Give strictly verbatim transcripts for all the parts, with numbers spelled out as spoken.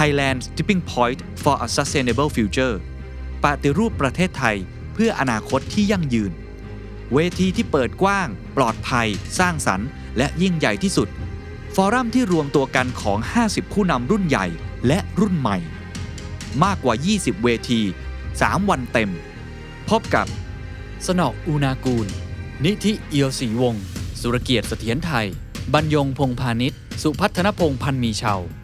Thailand's Tipping Point for a Sustainable Future ปฏิรูปประเทศไทยเพื่ออนาคตที่ยั่งยืนเวทีที่เปิดกว้างปลอดภัยสร้างสรรค์และยิ่งใหญ่ที่สุดฟอรัมที่รวมตัวกันของห้าสิบผู้นำรุ่นใหญ่และรุ่นใหม่มากกว่ายี่สิบเวทีสามวันเต็มพบกับสนอกอูนากูลนิธิเอียวศรีวงศ์สุรเกียรติเสถียรไทยบรรยงพงษ์พานิชสุพัฒนพงษ์พันมีเชา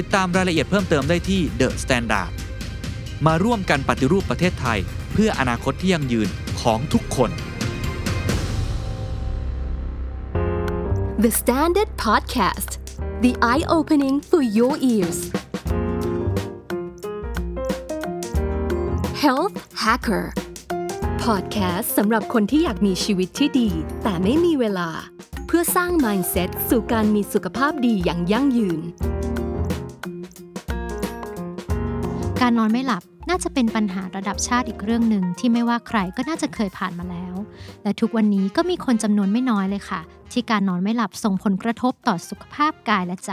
ติดตามรายละเอียดเพิ่มเติมได้ที่ The Standard มาร่วมกันปฏิรูปประเทศไทยเพื่ออนาคตที่ยั่งยืนของทุกคน The Standard Podcast The Eye-Opening for Your Ears Health Hackerพอดแคสต์สำหรับคนที่อยากมีชีวิตที่ดีแต่ไม่มีเวลาเพื่อสร้าง mindset สู่การมีสุขภาพดีอย่างยั่งยืนการนอนไม่หลับน่าจะเป็นปัญหาระดับชาติอีกเรื่องหนึ่งที่ไม่ว่าใครก็น่าจะเคยผ่านมาแล้วและทุกวันนี้ก็มีคนจำนวนไม่น้อยเลยค่ะที่การนอนไม่หลับส่งผลกระทบต่อสุขภาพกายและใจ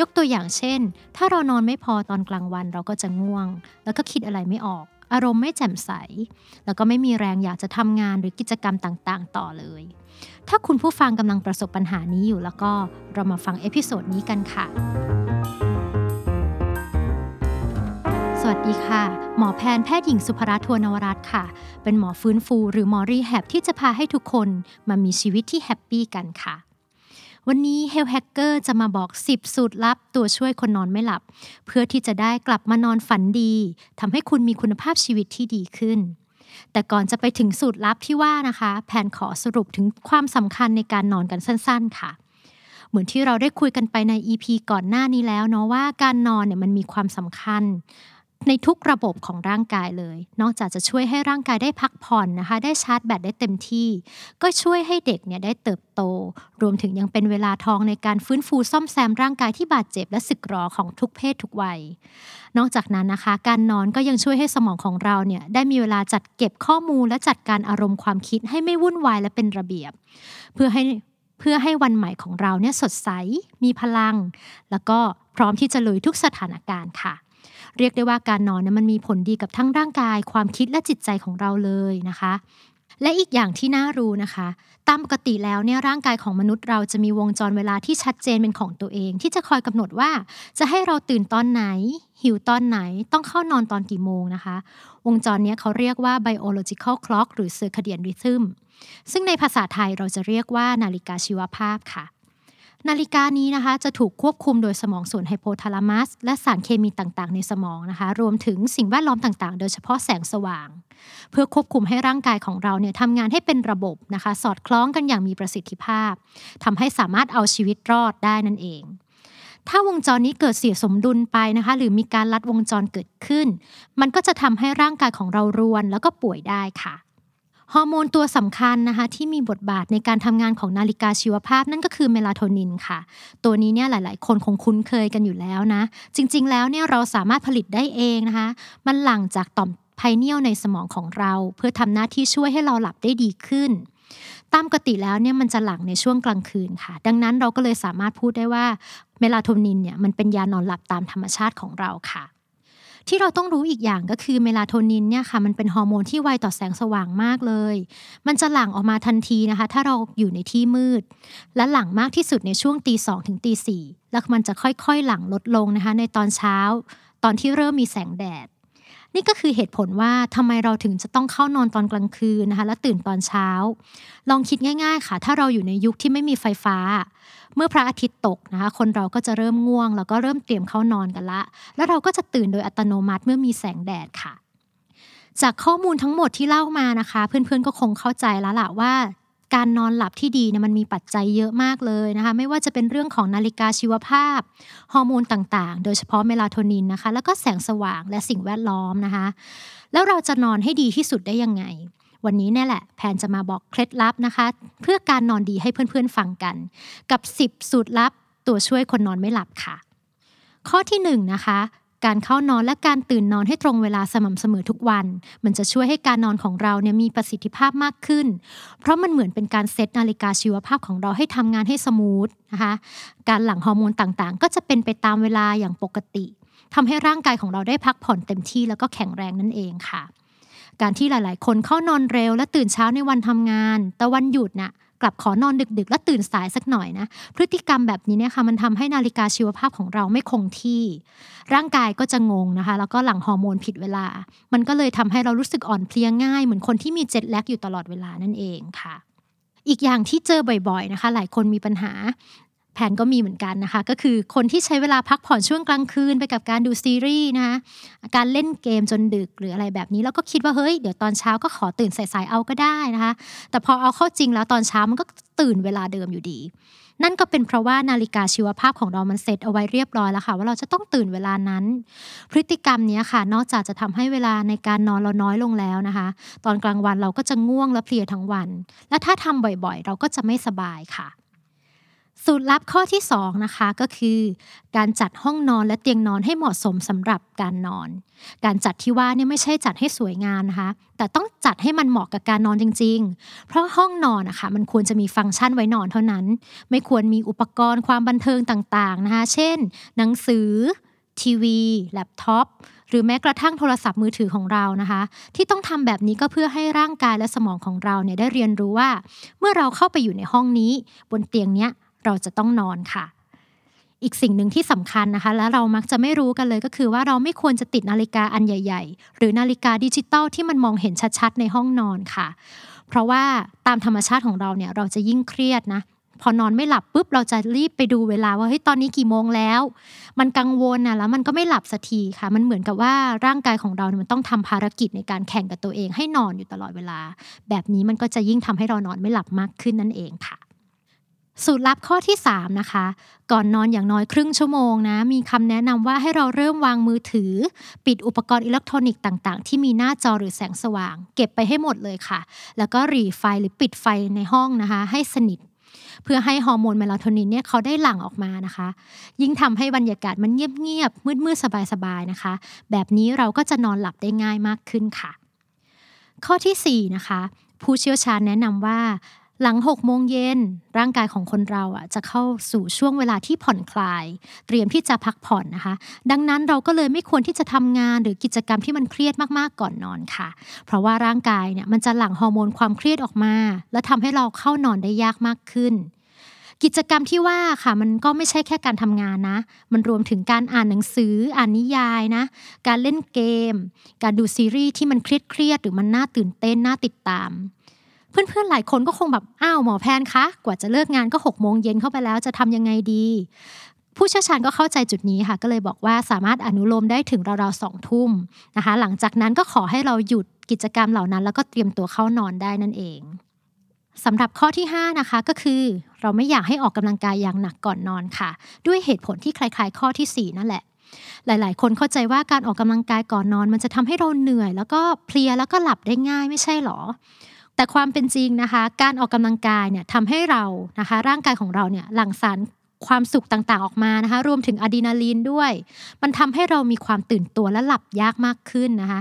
ยกตัวอย่างเช่นถ้าเรานอนไม่พอตอนกลางวันเราก็จะง่วงแล้วก็คิดอะไรไม่ออกอารมณ์ไม่แจ่มใสแล้วก็ไม่มีแรงอยากจะทำงานหรือกิจกรรมต่างๆต่อเลยถ้าคุณผู้ฟังกำลังประสบปัญหานี้อยู่แล้วก็เรามาฟังเอพิโซดนี้กันค่ะสวัสดีค่ะหมอแพนแพทย์หญิงสุภรัตน์ทวนวรัตน์ค่ะเป็นหมอฟื้นฟูหรือหมอรีแฮบที่จะพาให้ทุกคนมามีชีวิตที่แฮปปี้กันค่ะวันนี้ Health Hacker จะมาบอกสิบสูตรลับตัวช่วยคนนอนไม่หลับเพื่อที่จะได้กลับมานอนฝันดีทำให้คุณมีคุณภาพชีวิตที่ดีขึ้นแต่ก่อนจะไปถึงสูตรลับที่ว่านะคะแพนขอสรุปถึงความสำคัญในการนอนกันสั้นๆค่ะเหมือนที่เราได้คุยกันไปใน อี พี ก่อนหน้านี้แล้วเนาะว่าการนอนเนี่ยมันมีความสำคัญในทุกระบบของร่างกายเลยนอกจากจะช่วยให้ร่างกายได้พักผ่อนนะคะได้ชาร์จแบตได้เต็มที่ก็ช่วยให้เด็กเนี่ยได้เติบโตรวมถึงยังเป็นเวลาทองในการฟื้นฟูซ่อมแซมร่างกายที่บาดเจ็บและสึกหรอของทุกเพศทุกวัยนอกจากนั้นนะคะการนอนก็ยังช่วยให้สมองของเราเนี่ยได้มีเวลาจัดเก็บข้อมูลและจัดการอารมณ์ความคิดให้ไม่วุ่นวายและเป็นระเบียบเพื่อให้เพื่อให้วันใหม่ของเราเนี่ยสดใสมีพลังแล้วก็พร้อมที่จะลุยทุกสถานการณ์ค่ะเรียกได้ว่าการนอนเนี่ยมันมีผลดีกับทั้งร่างกายความคิดและจิตใจของเราเลยนะคะและอีกอย่างที่น่ารู้นะคะตามปกติแล้วเนี่ยร่างกายของมนุษย์เราจะมีวงจรเวลาที่ชัดเจนเป็นของตัวเองที่จะคอยกำหนดว่าจะให้เราตื่นตอนไหนหิวตอนไหนต้องเข้านอนตอนกี่โมงนะคะวงจรนี้เขาเรียกว่า biological clock หรือ circadian rhythm ซึ่งในภาษาไทยเราจะเรียกว่านาฬิกาชีวภาพค่ะนาฬิกานี้นะคะจะถูกควบคุมโดยสมองส่วนไฮโปทาลามัสและสารเคมีต่างๆในสมองนะคะรวมถึงสิ่งแวดล้อมต่างๆโดยเฉพาะแสงสว่างเพื่อควบคุมให้ร่างกายของเราเนี่ยทำงานให้เป็นระบบนะคะสอดคล้องกันอย่างมีประสิทธิภาพทำให้สามารถเอาชีวิตรอดได้นั่นเองถ้าวงจรนี้เกิดเสียสมดุลไปนะคะหรือมีการลัดวงจรเกิดขึ้นมันก็จะทำให้ร่างกายของเรารวนแล้วก็ป่วยได้ค่ะฮอร์โมนตัวสำคัญนะคะที่มีบทบาทในการทำงานของนาฬิกาชีวภาพนั่นก็คือเมลาโทนินค่ะตัวนี้เนี่ยหลายๆคนคงคุ้นเคยกันอยู่แล้วนะจริงๆแล้วเนี่ยเราสามารถผลิตได้เองนะคะมันหลั่งจากต่อม ไพเนียลในสมองของเราเพื่อทำหน้าที่ช่วยให้เราหลับได้ดีขึ้นตามปกติแล้วเนี่ยมันจะหลั่งในช่วงกลางคืนค่ะดังนั้นเราก็เลยสามารถพูดได้ว่าเมลาโทนินเนี่ยมันเป็นยานอนหลับตามธรรมชาติของเราค่ะที่เราต้องรู้อีกอย่างก็คือเมลาโทนินเนี่ยค่ะมันเป็นฮอร์โมนที่ไวต่อแสงสว่างมากเลยมันจะหลั่งออกมาทันทีนะคะถ้าเราอยู่ในที่มืดและหลั่งมากที่สุดในช่วงตีสองถึงตีสี่แล้วมันจะค่อยๆหลั่งลดลงนะคะในตอนเช้าตอนที่เริ่มมีแสงแดดนี่ก็คือเหตุผลว่าทำไมเราถึงจะต้องเข้านอนตอนกลางคืนนะคะและตื่นตอนเช้าลองคิดง่ายๆค่ะถ้าเราอยู่ในยุคที่ไม่มีไฟฟ้าเมื่อพระอาทิตย์ตกนะคะคนเราก็จะเริ่มง่วงแล้วก็เริ่มเตรียมเข้านอนกันละแล้วเราก็จะตื่นโดยอัตโนมัติเมื่อมีแสงแดดค่ะจากข้อมูลทั้งหมดที่เล่ามานะคะเพื่อนๆก็คงเข้าใจแล้วล่ะว่าการนอนหลับที่ดีเนี่ยมันมีปัจจัยเยอะมากเลยนะคะไม่ว่าจะเป็นเรื่องของนาฬิกาชีวภาพฮอร์โมนต่างๆโดยเฉพาะเมลาโทนินนะคะแล้วก็แสงสว่างและสิ่งแวดล้อมนะคะแล้วเราจะนอนให้ดีที่สุดได้ยังไงวันนี้เนี่ยแหละแพนจะมาบอกเคล็ดลับนะคะเพื่อการนอนดีให้เพื่อนๆฟังกันกับสิบสูตรลับตัวช่วยคนนอนไม่หลับค่ะข้อที่หนึ่งนะคะการเข้านอนและการตื่นนอนให้ตรงเวลาสม่ำเสมอทุกวันมันจะช่วยให้การนอนของเราเนี่ยมีประสิทธิภาพมากขึ้นเพราะมันเหมือนเป็นการเซตนาฬิกาชีวภาพของเราให้ทำงานให้สมูทนะคะการหลั่งฮอร์โมนต่างๆก็จะเป็นไปตามเวลาอย่างปกติทำให้ร่างกายของเราได้พักผ่อนเต็มที่แล้วก็แข็งแรงนั่นเองค่ะการที่หลายๆคนเข้านอนเร็วและตื่นเช้าในวันทำงานแต่วันหยุดน่ะกลับขอนอนดึกๆและตื่นสายสักหน่อยนะพฤติกรรมแบบนี้เนี่ยค่ะมันทำให้นาฬิกาชีวภาพของเราไม่คงที่ร่างกายก็จะงงนะคะแล้วก็หลั่งฮอร์โมนผิดเวลามันก็เลยทำให้เรารู้สึกอ่อนเพลียง่ายเหมือนคนที่มีเจ็ตแล็กอยู่ตลอดเวลานั่นเองค่ะอีกอย่างที่เจอบ่อยๆนะคะหลายคนมีปัญหาแผนก็มีเหมือนกันนะคะก็คือคนที่ใช้เวลาพักผ่อนช่วงกลางคืนไปกับการดูซีรีส์นะคะการเล่นเกมจนดึกหรืออะไรแบบนี้แล้วก็คิดว่าเฮ้ยเดี๋ยวตอนเช้าก็ขอตื่นสายๆเอาก็ได้นะคะแต่พอเอาเข้าจริงแล้วตอนเช้ามันก็ตื่นเวลาเดิมอยู่ดีนั่นก็เป็นเพราะว่านาฬิกาชีวภาพของเรามันเซตเอาไว้เรียบร้อยแล้วค่ะว่าเราจะต้องตื่นเวลานั้นพฤติกรรมนี้ค่ะนอกจากจะทำให้เวลาในการนอนเราน้อยลงแล้วนะคะตอนกลางวันเราก็จะง่วงและเพลียทั้งวันและถ้าทำบ่อยๆเราก็จะไม่สบายค่ะสูตรลับข้อที่สองนะคะก็คือการจัดห้องนอนและเตียงนอนให้เหมาะสมสำหรับการนอนการจัดที่ว่าเนี่ยไม่ใช่จัดให้สวยงาม น, นะคะแต่ต้องจัดให้มันเหมาะกับการนอนจริงๆเพราะห้องนอนนะคะมันควรจะมีฟังก์ชันไว้นอนเท่านั้นไม่ควรมีอุปกรณ์ความบันเทิงต่างๆนะคะเช่นหนังสือทีวีแล็ปท็อปหรือแม้กระทั่งโทรศัพท์มือถือของเรานะคะที่ต้องทำแบบนี้ก็เพื่อให้ร่างกายและสมองของเราเนี่ยได้เรียนรู้ว่าเมื่อเราเข้าไปอยู่ในห้องนี้บนเตียงเนี้ยเราจะต้องนอนค่ะอีกสิ่งหนึ่งที่สำคัญนะคะและเรามักจะไม่รู้กันเลยก็คือว่าเราไม่ควรจะติดนาฬิกาอันใหญ่ๆหรือนาฬิกาดิจิตอลที่มันมองเห็นชัดๆในห้องนอนค่ะเพราะว่าตามธรรมชาติของเราเนี่ยเราจะยิ่งเครียดนะพอนอนไม่หลับปุ๊บเราจะรีบไปดูเวลาว่าเฮ้ยตอนนี้กี่โมงแล้วมันกังวลนะแล้วมันก็ไม่หลับสักทีค่ะมันเหมือนกับว่าร่างกายของเราเนี่ยมันต้องทำภารกิจในการแข่งกับตัวเองให้นอนอยู่ตลอดเวลาแบบนี้มันก็จะยิ่งทำให้เรานอนไม่หลับมากขึ้นนั่นเองค่ะสูตรลับข้อที่สามนะคะก่อนนอนอย่างน้อยครึ่งชั่วโมงนะมีคำแนะนำว่าให้เราเริ่มวางมือถือปิดอุปกรณ์อิเล็กทรอนิกส์ต่างๆที่มีหน้าจอหรือแสงสว่างเก็บไปให้หมดเลยค่ะแล้วก็หรี่ไฟหรือปิดไฟในห้องนะคะให้สนิทเพื่อให้ฮอร์โมนเมลาโทนินเนี่ยเขาได้หลั่งออกมานะคะยิ่งทำให้บรรยากาศมันเงียบๆมืดๆสบายๆนะคะแบบนี้เราก็จะนอนหลับได้ง่ายมากขึ้นค่ะข้อที่สี่นะคะผู้เชี่ยวชาญแนะนำว่าหลังหกโมงเย็นร่างกายของคนเราอ่ะจะเข้าสู่ช่วงเวลาที่ผ่อนคลายเตรียมที่จะพักผ่อนนะคะดังนั้นเราก็เลยไม่ควรที่จะทำงานหรือกิจกรรมที่มันเครียดมากๆก่อนนอนค่ะเพราะว่าร่างกายเนี่ยมันจะหลั่งฮอร์โมนความเครียดออกมาและทำให้เราเข้านอนได้ยากมากขึ้นกิจกรรมที่ว่าค่ะมันก็ไม่ใช่แค่การทำงานนะมันรวมถึงการอ่านหนังสืออ่านนิยายนะการเล่นเกมการดูซีรีส์ที่มันเครียดๆหรือมันน่าตื่นเต้นน่าติดตามเพื่อนๆหลายคนก็คงแบบอ้าวหมอแพนคะกว่าจะเลิกงานก็หกโมงเย็นเข้าไปแล้วจะทำยังไงดีผู้เชี่ยวชาญก็เข้าใจจุดนี้ค่ะก็เลยบอกว่าสามารถอนุโลมได้ถึงราวๆสองทุ่มนะคะหลังจากนั้นก็ขอให้เราหยุดกิจกรรมเหล่านั้นแล้วก็เตรียมตัวเข้านอนได้นั่นเองสำหรับข้อที่ห้านะคะก็คือเราไม่อยากให้ออกกำลังกายอย่างหนักก่อนนอนค่ะด้วยเหตุผลที่คล้ายๆข้อที่สี่นั่นแหละหลายๆคนเข้าใจว่าการออกกำลังกายก่อนนอนมันจะทำให้เราเหนื่อยแล้วก็เพลียแล้วก็หลับได้ง่ายไม่ใช่หรอแต่ความเป็นจริงนะคะการออกกำลังกายเนี่ยทำให้เรานะคะร่างกายของเราเนี่ยหลั่งสาร ความสุขต่างๆออกมานะคะรวมถึงอะดรีนาลีนด้วยมันทำให้เรามีความตื่นตัวและหลับยากมากขึ้นนะคะ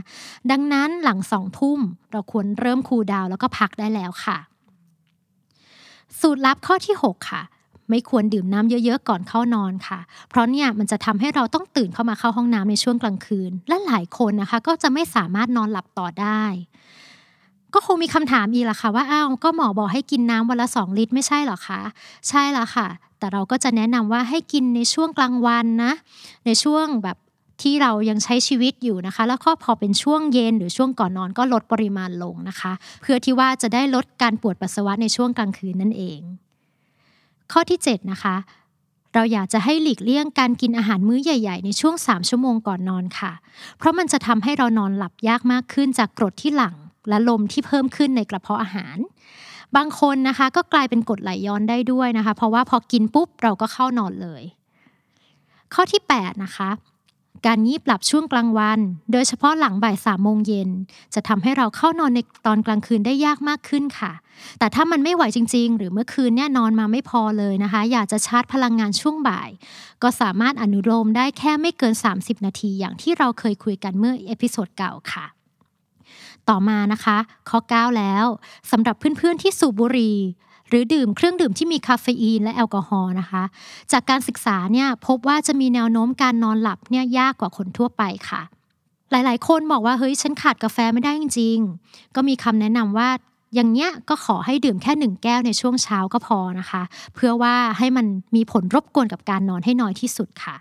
ดังนั้นหลังสองทุ่มเราควรเริ่มคูลดาวน์แล้วก็พักได้แล้วค่ะสูตรลับข้อที่หกค่ะไม่ควรดื่มน้ำเยอะๆก่อนเข้านอนค่ะเพราะเนี่ยมันจะทำให้เราต้องตื่นเข้ามาเข้าห้องน้ำในช่วงกลางคืนและหลายคนนะคะก็จะไม่สามารถนอนหลับต่อได้ก็คงมีคำถามอีกล่ะค่ะว่าอ้าวก็หมอบอกให้กินน้ำวันละสองลิตรไม่ใช่หรอคะใช่แล้วค่ะแต่เราก็จะแนะนำว่าให้กินในช่วงกลางวันนะในช่วงแบบที่เรายังใช้ชีวิตอยู่นะคะแล้วก็พอเป็นช่วงเย็นหรือช่วงก่อนนอนก็ลดปริมาณลงนะคะเพื่อที่ว่าจะได้ลดการปวดปัสสาวะในช่วงกลางคืนนั่นเองข้อที่เจ็ดนะคะเราอยากจะให้หลีกเลี่ยงการกินอาหารมื้อใหญ่ๆในช่วงสามชั่วโมงก่อนนอนค่ะเพราะมันจะทำให้เรานอนหลับยากมากขึ้นจากกรดที่หลั่งและลมที่เพิ่มขึ้นในกระเพาะอาหารบางคนนะคะก็กลายเป็นกรดไหลย้อนได้ด้วยนะคะเพราะว่าพอกินปุ๊บเราก็เข้านอนเลยข้อที่แปดนะคะการงีบหลับช่วงกลางวันโดยเฉพาะหลังบ่ายสามโมงเย็นจะทำให้เราเข้านอนในตอนกลางคืนได้ยากมากขึ้นค่ะแต่ถ้ามันไม่ไหวจริงๆหรือเมื่อคืนเนี่ยนอนมาไม่พอเลยนะคะอยากจะชาร์จพลังงานช่วงบ่ายก็สามารถอนุโลมได้แค่ไม่เกินสามสิบนาทีอย่างที่เราเคยคุยกันเมื่อเอพิโซดเก่าค่ะต่อมานะคะข้อเก้าแล้วสำหรับเพื่อนๆที่สูบบุหรี่หรือดื่มเครื่องดื่มที่มีคาเฟอีนและแอลกอฮอล์นะคะจากการศึกษาเนี่ยพบว่าจะมีแนวโน้มการนอนหลับเนี่ยยากกว่าคนทั่วไปค่ะหลายๆคนบอกว่าเฮ้ยฉันขาดกาแฟไม่ได้จริงๆก็มีคำแนะนำว่าอย่างเนี้ยก็ขอให้ดื่มแค่หนึ่งแก้วในช่วงเช้าก็พอนะคะเพื่อว่าให้มันมีผลรบกวนกับการนอนให้น้อยที่สุดค่ะ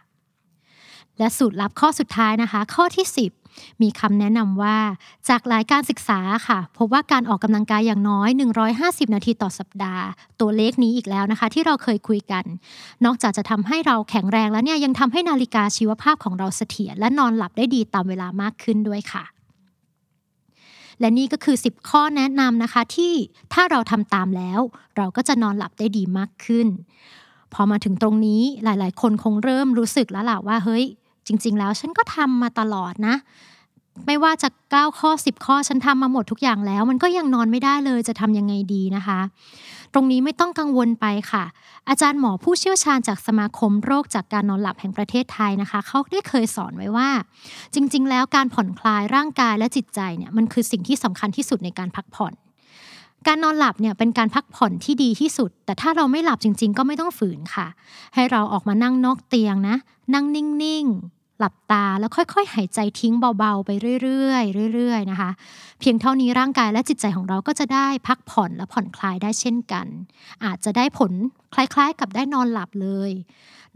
และสูตรลับข้อสุดท้ายนะคะข้อที่สิบมีคำแนะนำว่าจากหลายการศึกษาค่ะพบว่าการออกกำลังกายอย่างน้อยหนึ่งร้อยห้าสิบนาทีต่อสัปดาห์ตัวเลขนี้อีกแล้วนะคะที่เราเคยคุยกันนอกจากจะทำให้เราแข็งแรงแล้วเนี่ยยังทำให้นาฬิกาชีวภาพของเราเสถียรและนอนหลับได้ดีตามเวลามากขึ้นด้วยค่ะและนี่ก็คือสิบข้อแนะนำนะคะที่ถ้าเราทำตามแล้วเราก็จะนอนหลับได้ดีมากขึ้นพอมาถึงตรงนี้หลายๆคนคงเริ่มรู้สึกแล้วล่ะว่าเฮ้ยจริงๆแล้วฉันก็ทำมาตลอดนะไม่ว่าจะเก้าข้อสิบข้อฉันทำมาหมดทุกอย่างแล้วมันก็ยังนอนไม่ได้เลยจะทำยังไงดีนะคะตรงนี้ไม่ต้องกังวลไปค่ะอาจารย์หมอผู้เชี่ยวชาญจากสมาคมโรคจากการนอนหลับแห่งประเทศไทยนะคะเขาได้เคยสอนไว้ว่าจริงๆแล้วการผ่อนคลายร่างกายและจิตใจเนี่ยมันคือสิ่งที่สำคัญที่สุดในการพักผ่อนการนอนหลับเนี่ยเป็นการพักผ่อนที่ดีที่สุดแต่ถ้าเราไม่หลับจริงๆก็ไม่ต้องฝืนค่ะให้เราออกมานั่งนอกเตียงนะนั่งนิ่งๆหลับตาแล้วค่อยๆหายใจทิ้งเบาๆไปเรื่อยๆเรื่อยๆนะคะเพียงเท่านี้ร่างกายและจิตใจของเราก็จะได้พักผ่อนและผ่อนคลายได้เช่นกันอาจจะได้ผลคล้ายๆกับได้นอนหลับเลย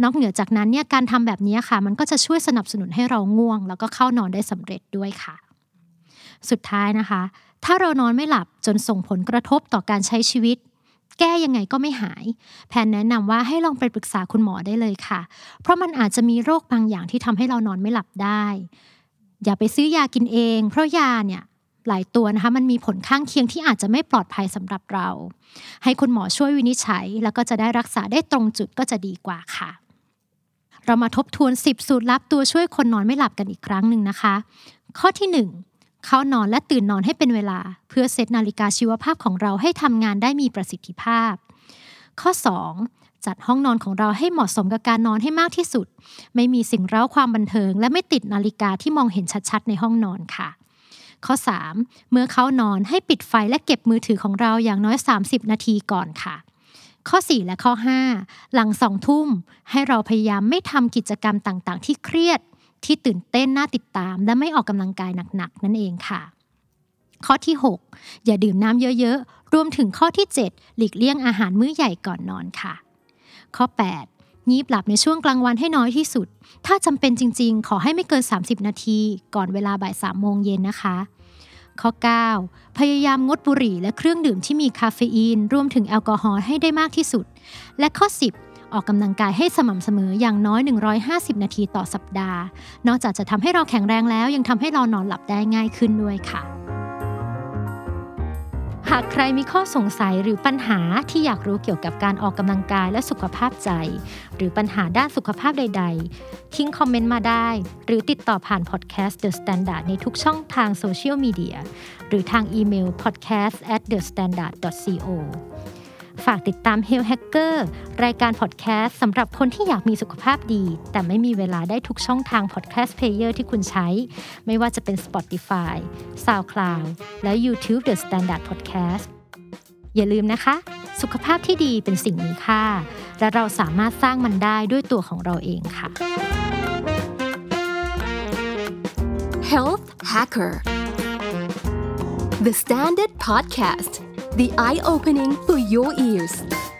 นอกเหนือจากนั้นเนี่ยการทำแบบนี้ค่ะมันก็จะช่วยสนับสนุนให้เราง่วงแล้วก็เข้านอนได้สำเร็จด้วยค่ะสุดท้ายนะคะถ้าเรานอนไม่หลับจนส่งผลกระทบต่อการใช้ชีวิตแก้ยังไงก็ไม่หายแพทย์แนะนำว่าให้ลองไปปรึกษาคุณหมอได้เลยค่ะเพราะมันอาจจะมีโรคบางอย่างที่ทำให้เรานอนไม่หลับได้อย่าไปซื้อยากินเองเพราะยาเนี่ยหลายตัวนะคะมันมีผลข้างเคียงที่อาจจะไม่ปลอดภัยสำหรับเราให้คุณหมอช่วยวินิจฉัยแล้วก็จะได้รักษาได้ตรงจุดก็จะดีกว่าค่ะเรามาทบทวนสิบสูตรลับตัวช่วยคนนอนไม่หลับกันอีกครั้งนึงนะคะข้อที่หนึ่งเข้านอนและตื่นนอนให้เป็นเวลาเพื่อเซตนาฬิกาชีวภาพของเราให้ทำงานได้มีประสิทธิภาพข้อสองจัดห้องนอนของเราให้เหมาะสมกับการนอนให้มากที่สุดไม่มีสิ่งเร้าความบันเทิงและไม่ติดนาฬิกาที่มองเห็นชัดๆในห้องนอนค่ะข้อสามเมื่อเข้านอนให้ปิดไฟและเก็บมือถือของเราอย่างน้อยสามสิบนาทีก่อนค่ะข้อสี่และข้อห้าหลังสองทุ่มให้เราพยายามไม่ทำกิจกรรมต่างๆที่เครียดที่ตื่นเต้นน่าติดตามและไม่ออกกำลังกายหนักๆนั่นเองค่ะข้อที่หกอย่าดื่มน้ำเยอะๆรวมถึงข้อที่เจ็ดหลีกเลี่ยงอาหารมื้อใหญ่ก่อนนอนค่ะข้อแปดงีบหลับในช่วงกลางวันให้น้อยที่สุดถ้าจำเป็นจริงๆขอให้ไม่เกินสามสิบนาทีก่อนเวลาบ่าย สามโมง เย็นนะคะข้อเก้าพยายามงดบุหรี่และเครื่องดื่มที่มีคาเฟอีนรวมถึงแอลกอฮอล์ให้ได้มากที่สุดและข้อสิบออกกำลังกายให้สม่ำเสมออย่างน้อยหนึ่งร้อยห้าสิบนาทีต่อสัปดาห์นอกจากจะทำให้เราแข็งแรงแล้วยังทำให้เรานอนหลับได้ง่ายขึ้นด้วยค่ะหากใครมีข้อสงสัยหรือปัญหาที่อยากรู้เกี่ยวกับการออกกำลังกายและสุขภาพใจหรือปัญหาด้านสุขภาพใดๆทิ้งคอมเมนต์มาได้หรือติดต่อผ่านพอดแคสต์ The Standard ในทุกช่องทางโซเชียลมีเดียหรือทางอีเมล podcast at the standard dot co ฝากติดตาม Health Hacker รายการพอดแคสต์สำหรับคนที่อยากมีสุขภาพดีแต่ไม่มีเวลาได้ทุกช่องทางพอดแคสต์เพลเยอร์ที่คุณใช้ไม่ว่าจะเป็น Spotify, SoundCloud และ YouTube The Standard Podcast อย่าลืมนะคะสุขภาพที่ดีเป็นสิ่งมีค่าและเราสามารถสร้างมันได้ด้วยตัวของเราเองค่ะ Health Hacker The Standard Podcast The Eye Opening for Your Ears